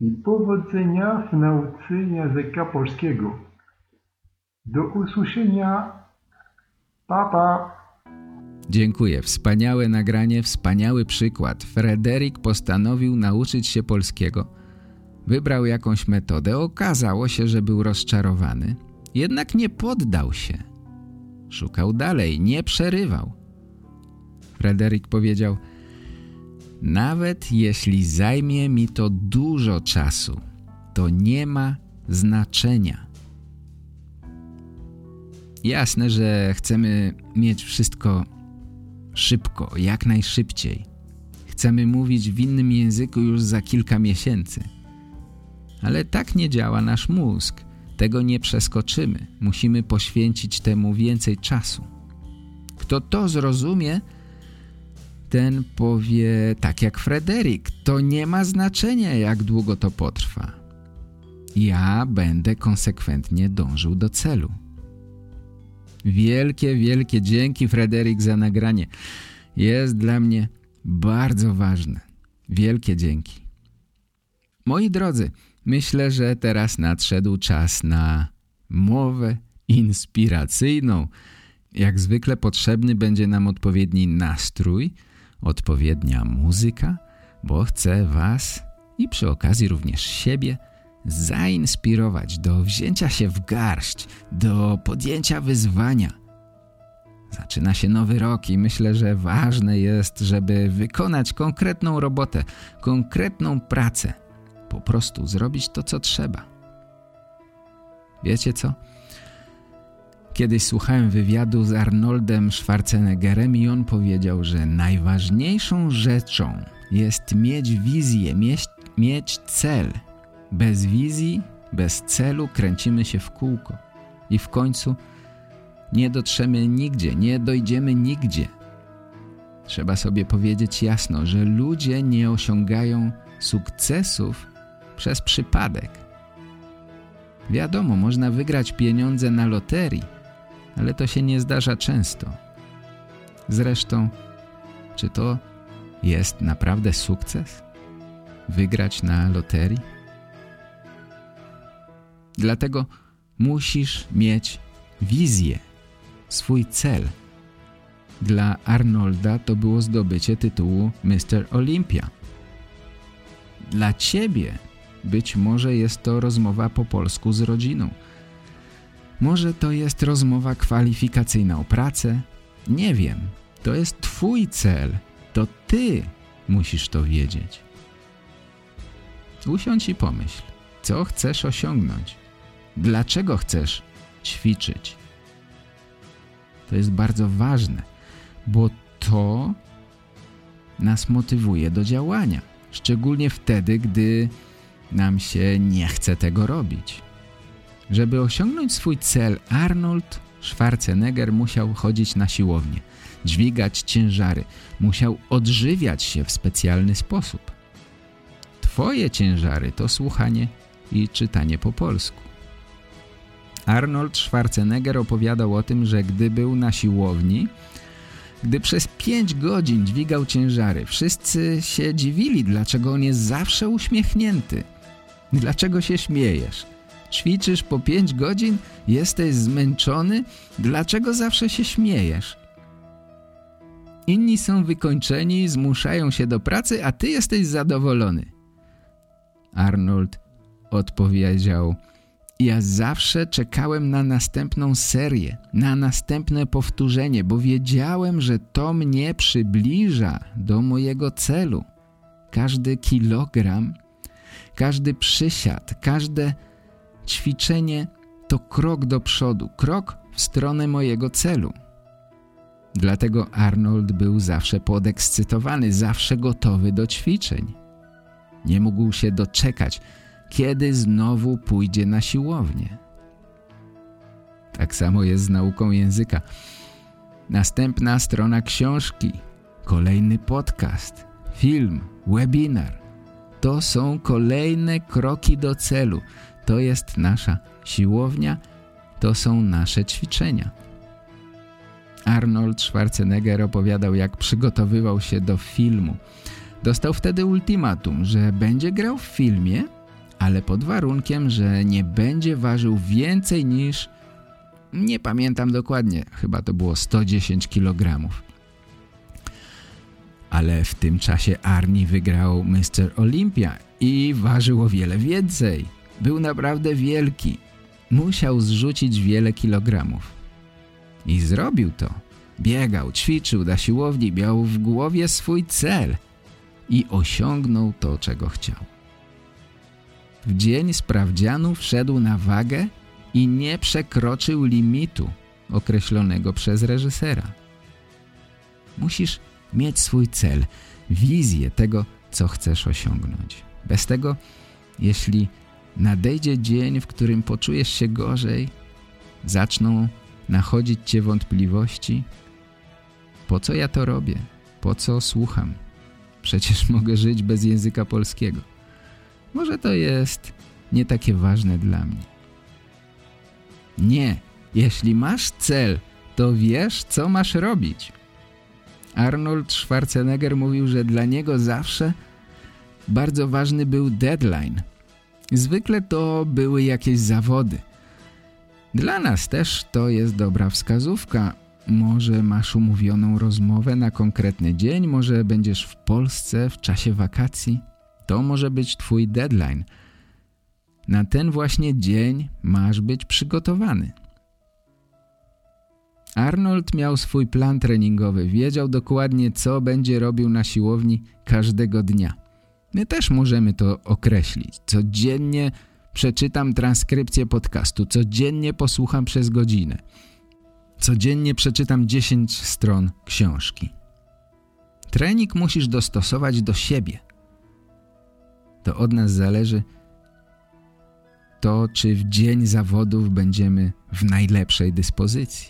i powodzenia w nauce języka polskiego. Do usłyszenia. Pa, pa. Dziękuję. Wspaniałe nagranie, wspaniały przykład. Frederik postanowił nauczyć się polskiego. Wybrał jakąś metodę, okazało się, że był rozczarowany. Jednak nie poddał się. Szukał dalej, nie przerywał. Frederik powiedział: nawet jeśli zajmie mi to dużo czasu, to nie ma znaczenia. Jasne, że chcemy mieć wszystko szybko, jak najszybciej. Chcemy mówić w innym języku już za kilka miesięcy. Ale tak nie działa nasz mózg. Tego nie przeskoczymy. Musimy poświęcić temu więcej czasu. Kto to zrozumie, ten powie tak jak Frederik. To nie ma znaczenia, jak długo to potrwa. Ja będę konsekwentnie dążył do celu. Wielkie, wielkie dzięki, Frederik, za nagranie. Jest dla mnie bardzo ważne. Wielkie dzięki. Moi drodzy, myślę, że teraz nadszedł czas na mowę inspiracyjną. Jak zwykle potrzebny będzie nam odpowiedni nastrój, odpowiednia muzyka, bo chcę was i przy okazji również siebie zainspirować do wzięcia się w garść, do podjęcia wyzwania. Zaczyna się nowy rok i myślę, że ważne jest, żeby wykonać konkretną robotę, konkretną pracę. Po prostu zrobić to, co trzeba. Wiecie co? Kiedyś słuchałem wywiadu z Arnoldem Schwarzeneggerem i on powiedział, że najważniejszą rzeczą jest mieć wizję, mieć cel. Bez wizji, bez celu kręcimy się w kółko i w końcu nie dotrzemy nigdzie, nie dojdziemy nigdzie. Trzeba sobie powiedzieć jasno, że ludzie nie osiągają sukcesów przez przypadek. Wiadomo, można wygrać pieniądze na loterii, ale to się nie zdarza często. Zresztą, czy to jest naprawdę sukces? Wygrać na loterii? Dlatego musisz mieć wizję, swój cel. Dla Arnolda to było zdobycie tytułu Mr. Olympia. Dla ciebie być może jest to rozmowa po polsku z rodziną. Może to jest rozmowa kwalifikacyjna o pracę. Nie wiem, to jest twój cel. To ty musisz to wiedzieć. Usiądź i pomyśl, co chcesz osiągnąć. Dlaczego chcesz ćwiczyć? To jest bardzo ważne, bo to nas motywuje do działania. Szczególnie wtedy, gdy nam się nie chce tego robić. Żeby osiągnąć swój cel, Arnold Schwarzenegger musiał chodzić na siłownię, dźwigać ciężary, musiał odżywiać się w specjalny sposób. Twoje ciężary to słuchanie i czytanie po polsku. Arnold Schwarzenegger opowiadał o tym, że gdy był na siłowni, gdy przez 5 godzin dźwigał ciężary, wszyscy się dziwili, dlaczego on jest zawsze uśmiechnięty. Dlaczego się śmiejesz? Ćwiczysz po 5 godzin? Jesteś zmęczony? Dlaczego zawsze się śmiejesz? Inni są wykończeni, zmuszają się do pracy, a ty jesteś zadowolony. Arnold odpowiedział: ja zawsze czekałem na następną serię, na następne powtórzenie, bo wiedziałem, że to mnie przybliża do mojego celu. Każdy kilogram, każdy przysiad, każde ćwiczenie to krok do przodu, krok w stronę mojego celu. Dlatego Arnold był zawsze podekscytowany, zawsze gotowy do ćwiczeń. Nie mógł się doczekać, kiedy znowu pójdzie na siłownię. Tak samo jest z nauką języka. Następna strona książki, kolejny podcast, film, webinar. To są kolejne kroki do celu. To jest nasza siłownia, to są nasze ćwiczenia. Arnold Schwarzenegger opowiadał, jak przygotowywał się do filmu. Dostał wtedy ultimatum, że będzie grał w filmie, ale pod warunkiem, że nie będzie ważył więcej niż, nie pamiętam dokładnie, chyba to było 110 kg. Ale w tym czasie Arnie wygrał Mr. Olympia i ważył o wiele więcej. Był naprawdę wielki. Musiał zrzucić wiele kilogramów. I zrobił to. Biegał, ćwiczył na siłowni, miał w głowie swój cel i osiągnął to, czego chciał. W dzień sprawdzianu wszedł na wagę i nie przekroczył limitu określonego przez reżysera. Musisz mieć swój cel, wizję tego, co chcesz osiągnąć. Bez tego, jeśli nadejdzie dzień, w którym poczujesz się gorzej, zaczną nachodzić cię wątpliwości. Po co ja to robię? Po co słucham? Przecież mogę żyć bez języka polskiego. Może to jest nie takie ważne dla mnie. Nie, jeśli masz cel, to wiesz, co masz robić. Arnold Schwarzenegger mówił, że dla niego zawsze bardzo ważny był deadline. Zwykle to były jakieś zawody. Dla nas też to jest dobra wskazówka. Może masz umówioną rozmowę na konkretny dzień, może będziesz w Polsce w czasie wakacji. To może być twój deadline. Na ten właśnie dzień masz być przygotowany. Arnold miał swój plan treningowy. Wiedział dokładnie, co będzie robił na siłowni każdego dnia. My też możemy to określić. Codziennie przeczytam transkrypcję podcastu. Codziennie posłucham przez godzinę. Codziennie przeczytam 10 stron książki. Trening musisz dostosować do siebie. To od nas zależy to, czy w dzień zawodów będziemy w najlepszej dyspozycji.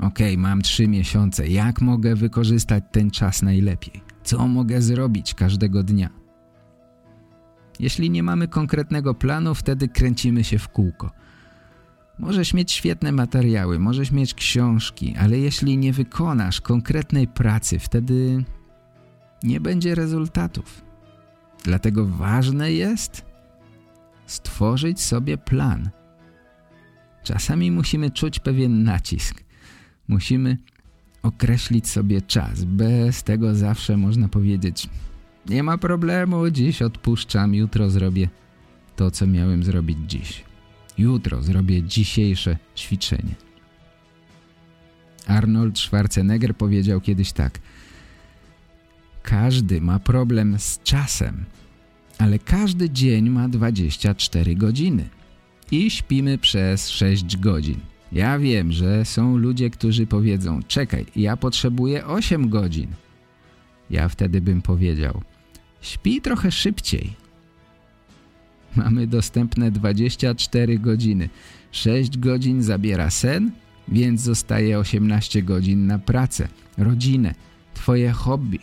Okej, mam 3 miesiące. Jak mogę wykorzystać ten czas najlepiej? Co mogę zrobić każdego dnia? Jeśli nie mamy konkretnego planu, wtedy kręcimy się w kółko. Możesz mieć świetne materiały, możesz mieć książki, ale jeśli nie wykonasz konkretnej pracy, wtedy nie będzie rezultatów. Dlatego ważne jest stworzyć sobie plan. Czasami musimy czuć pewien nacisk. Musimy określić sobie czas. Bez tego zawsze można powiedzieć: nie ma problemu, dziś odpuszczam, jutro zrobię to, co miałem zrobić dziś. Jutro zrobię dzisiejsze ćwiczenie. Arnold Schwarzenegger powiedział kiedyś tak: każdy ma problem z czasem, ale każdy dzień ma 24 godziny i śpimy przez 6 godzin. Ja wiem, że są ludzie, którzy powiedzą: czekaj, ja potrzebuję 8 godzin. Ja wtedy bym powiedział: śpi trochę szybciej. Mamy dostępne 24 godziny. 6 godzin zabiera sen, więc zostaje 18 godzin na pracę, rodzinę, twoje hobby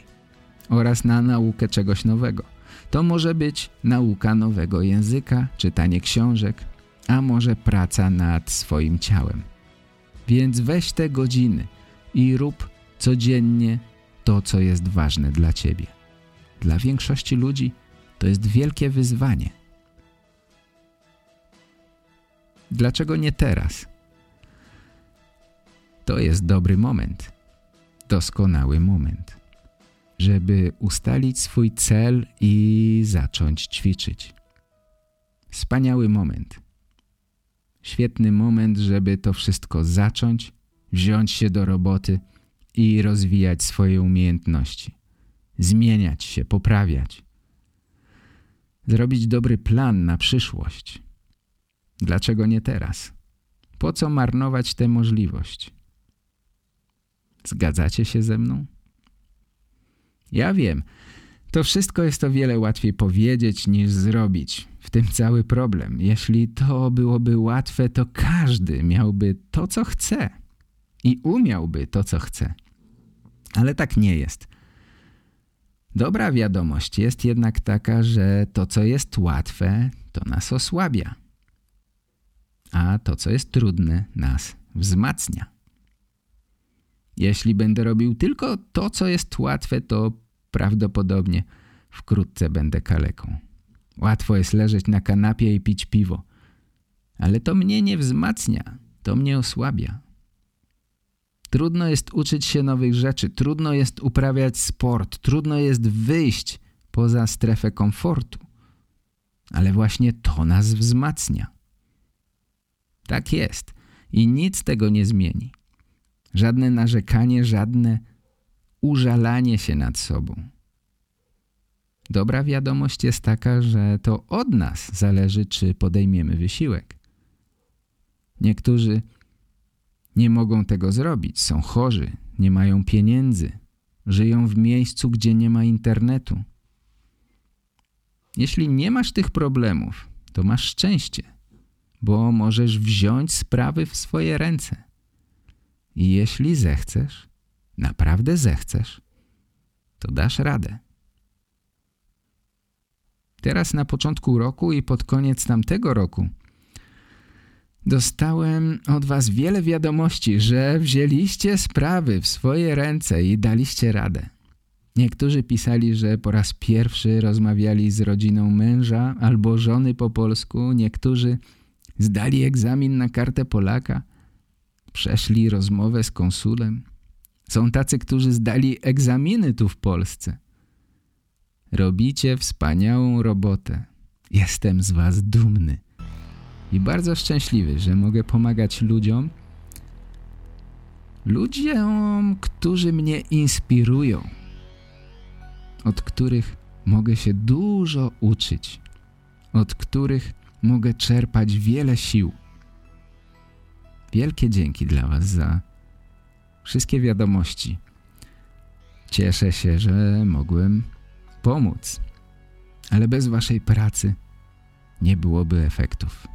oraz na naukę czegoś nowego. To może być nauka nowego języka, czytanie książek, a może praca nad swoim ciałem. Więc weź te godziny i rób codziennie to, co jest ważne dla ciebie. Dla większości ludzi to jest wielkie wyzwanie. Dlaczego nie teraz? To jest dobry moment, doskonały moment, żeby ustalić swój cel i zacząć ćwiczyć. Wspaniały moment. Świetny moment, żeby to wszystko zacząć, wziąć się do roboty i rozwijać swoje umiejętności. Zmieniać się, poprawiać. Zrobić dobry plan na przyszłość. Dlaczego nie teraz? Po co marnować tę możliwość? Zgadzacie się ze mną? Ja wiem, to wszystko jest o wiele łatwiej powiedzieć niż zrobić. W tym cały problem. Jeśli to byłoby łatwe, to każdy miałby to, co chce i umiałby to, co chce. Ale tak nie jest. Dobra wiadomość jest jednak taka, że to, co jest łatwe, to nas osłabia, a to, co jest trudne, nas wzmacnia. Jeśli będę robił tylko to, co jest łatwe, to prawdopodobnie wkrótce będę kaleką. Łatwo jest leżeć na kanapie i pić piwo, ale to mnie nie wzmacnia, to mnie osłabia. Trudno jest uczyć się nowych rzeczy, trudno jest uprawiać sport, trudno jest wyjść poza strefę komfortu, ale właśnie to nas wzmacnia. Tak jest i nic tego nie zmieni. Żadne narzekanie, żadne użalanie się nad sobą. Dobra wiadomość jest taka, że to od nas zależy, czy podejmiemy wysiłek. Niektórzy nie mogą tego zrobić, są chorzy, nie mają pieniędzy, żyją w miejscu, gdzie nie ma internetu. Jeśli nie masz tych problemów, to masz szczęście, bo możesz wziąć sprawy w swoje ręce. I jeśli zechcesz, naprawdę zechcesz, to dasz radę. Teraz na początku roku i pod koniec tamtego roku dostałem od was wiele wiadomości, że wzięliście sprawy w swoje ręce i daliście radę. Niektórzy pisali, że po raz pierwszy rozmawiali z rodziną męża albo żony po polsku. Niektórzy zdali egzamin na kartę Polaka, przeszli rozmowę z konsulem. Są tacy, którzy zdali egzaminy tu w Polsce. Robicie wspaniałą robotę. Jestem z was dumny i bardzo szczęśliwy, że mogę pomagać ludziom. Ludziom, którzy mnie inspirują, od których mogę się dużo uczyć, od których mogę czerpać wiele sił. Wielkie dzięki dla was za wszystkie wiadomości. Cieszę się, że mogłem pomóc, ale bez waszej pracy nie byłoby efektów.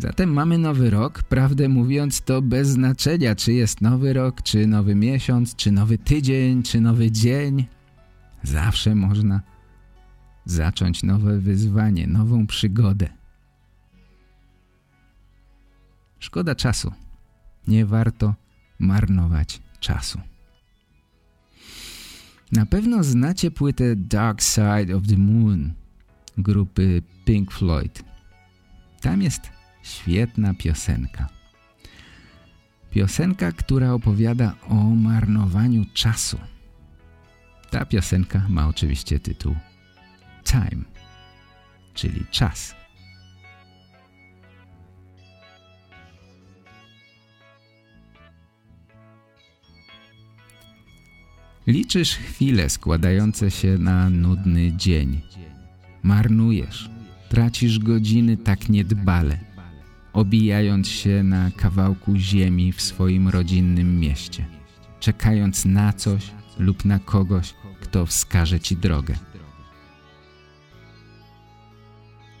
Zatem mamy nowy rok. Prawdę mówiąc, to bez znaczenia, czy jest nowy rok, czy nowy miesiąc, czy nowy tydzień, czy nowy dzień. Zawsze można zacząć nowe wyzwanie, nową przygodę. Szkoda czasu. Nie warto marnować czasu. Na pewno znacie płytę Dark Side of the Moon grupy Pink Floyd. Tam jest świetna piosenka. Piosenka, która opowiada o marnowaniu czasu. Ta piosenka ma oczywiście tytuł Time, czyli czas. Liczysz chwile składające się na nudny dzień. Marnujesz, tracisz godziny tak niedbale, obijając się na kawałku ziemi w swoim rodzinnym mieście, czekając na coś lub na kogoś, kto wskaże ci drogę.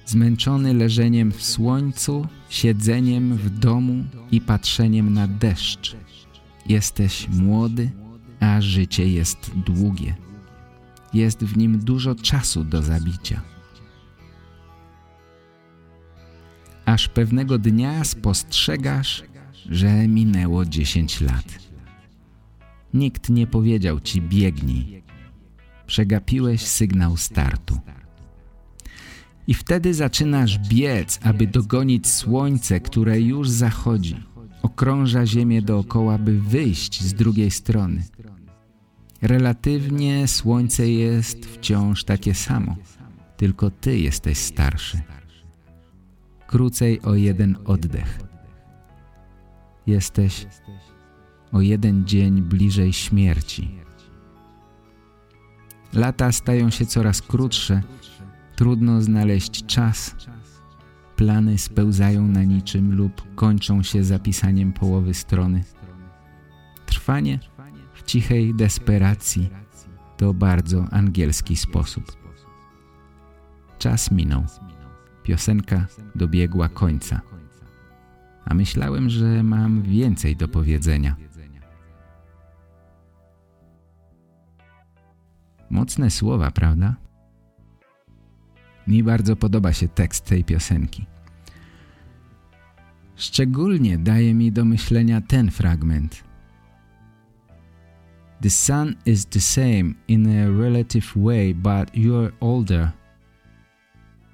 Zmęczony leżeniem w słońcu, siedzeniem w domu i patrzeniem na deszcz. Jesteś młody, a życie jest długie. Jest w nim dużo czasu do zabicia. Aż pewnego dnia spostrzegasz, że minęło 10 lat. Nikt nie powiedział ci biegnij. Przegapiłeś sygnał startu. I wtedy zaczynasz biec, aby dogonić słońce, które już zachodzi. Okrąża ziemię dookoła, by wyjść z drugiej strony. Relatywnie słońce jest wciąż takie samo, tylko ty jesteś starszy. Krócej o jeden oddech. Jesteś o jeden dzień bliżej śmierci. Lata stają się coraz krótsze. Trudno znaleźć czas. Plany spełzają na niczym lub kończą się zapisaniem połowy strony. Trwanie w cichej desperacji to bardzo angielski sposób. Czas minął. Piosenka dobiegła końca. A myślałem, że mam więcej do powiedzenia. Mocne słowa, prawda? Mi bardzo podoba się tekst tej piosenki. Szczególnie daje mi do myślenia ten fragment. The sun is the same in a relative way, but you're older,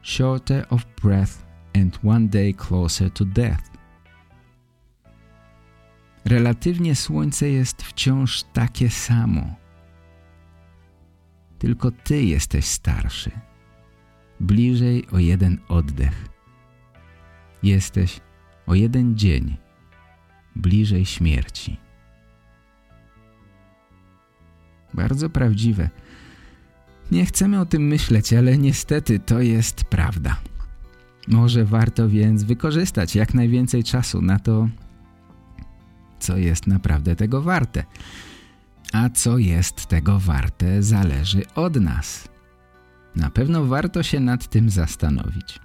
shorter of breath and one day closer to death. Relatywnie słońce jest wciąż takie samo. Tylko ty jesteś starszy. Bliżej o jeden oddech. Jesteś o jeden dzień bliżej śmierci. Bardzo prawdziwe. Nie chcemy o tym myśleć, ale niestety to jest prawda. Może warto więc wykorzystać jak najwięcej czasu na to, co jest naprawdę tego warte. A co jest tego warte, zależy od nas. Na pewno warto się nad tym zastanowić.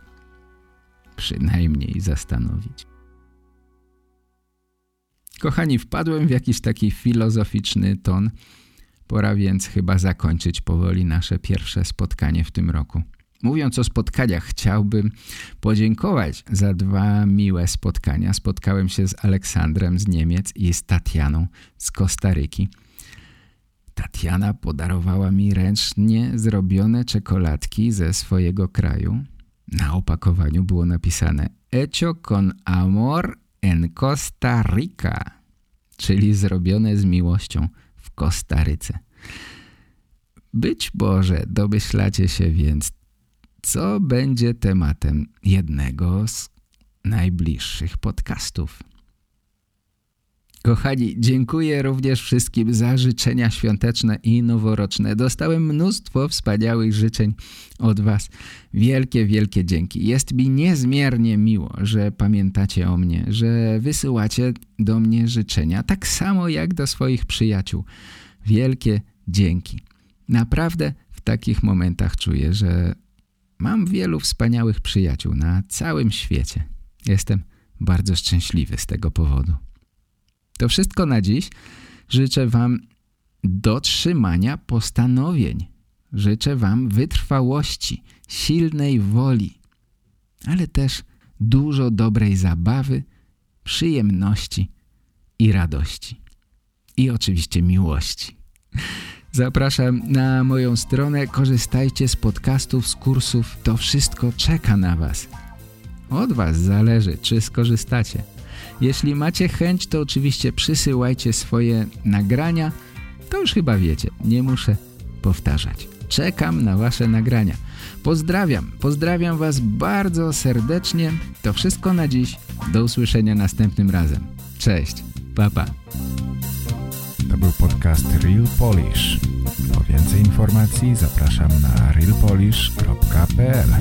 Przynajmniej zastanowić. Kochani, wpadłem w jakiś taki filozoficzny ton. Pora więc chyba zakończyć powoli nasze pierwsze spotkanie w tym roku. Mówiąc o spotkaniach, chciałbym podziękować za 2 miłe spotkania. Spotkałem się z Aleksandrem z Niemiec i z Tatianą z Kostaryki. Tatiana podarowała mi ręcznie zrobione czekoladki ze swojego kraju. Na opakowaniu było napisane Hecho con amor en Costa Rica, czyli zrobione z miłością w Kostaryce. Być może domyślacie się więc, co będzie tematem jednego z najbliższych podcastów. Kochani, dziękuję również wszystkim za życzenia świąteczne i noworoczne. Dostałem mnóstwo wspaniałych życzeń od was. Wielkie, wielkie dzięki. Jest mi niezmiernie miło, że pamiętacie o mnie, że wysyłacie do mnie życzenia, tak samo jak do swoich przyjaciół. Wielkie dzięki. Naprawdę w takich momentach czuję, że mam wielu wspaniałych przyjaciół na całym świecie. Jestem bardzo szczęśliwy z tego powodu. To wszystko na dziś. Życzę wam dotrzymania postanowień, Życzę wam wytrwałości, silnej woli, ale też dużo dobrej zabawy, przyjemności i radości. I oczywiście miłości. Zapraszam na moją stronę, korzystajcie z podcastów, z kursów, to wszystko czeka na was. Od was zależy, czy skorzystacie. Jeśli macie chęć, to oczywiście przysyłajcie swoje nagrania, to już chyba wiecie, nie muszę powtarzać. Czekam na wasze nagrania. Pozdrawiam was bardzo serdecznie. To wszystko na dziś. Do usłyszenia następnym razem. Cześć, pa pa. To był podcast Real Polish. Po więcej informacji zapraszam na realpolish.pl.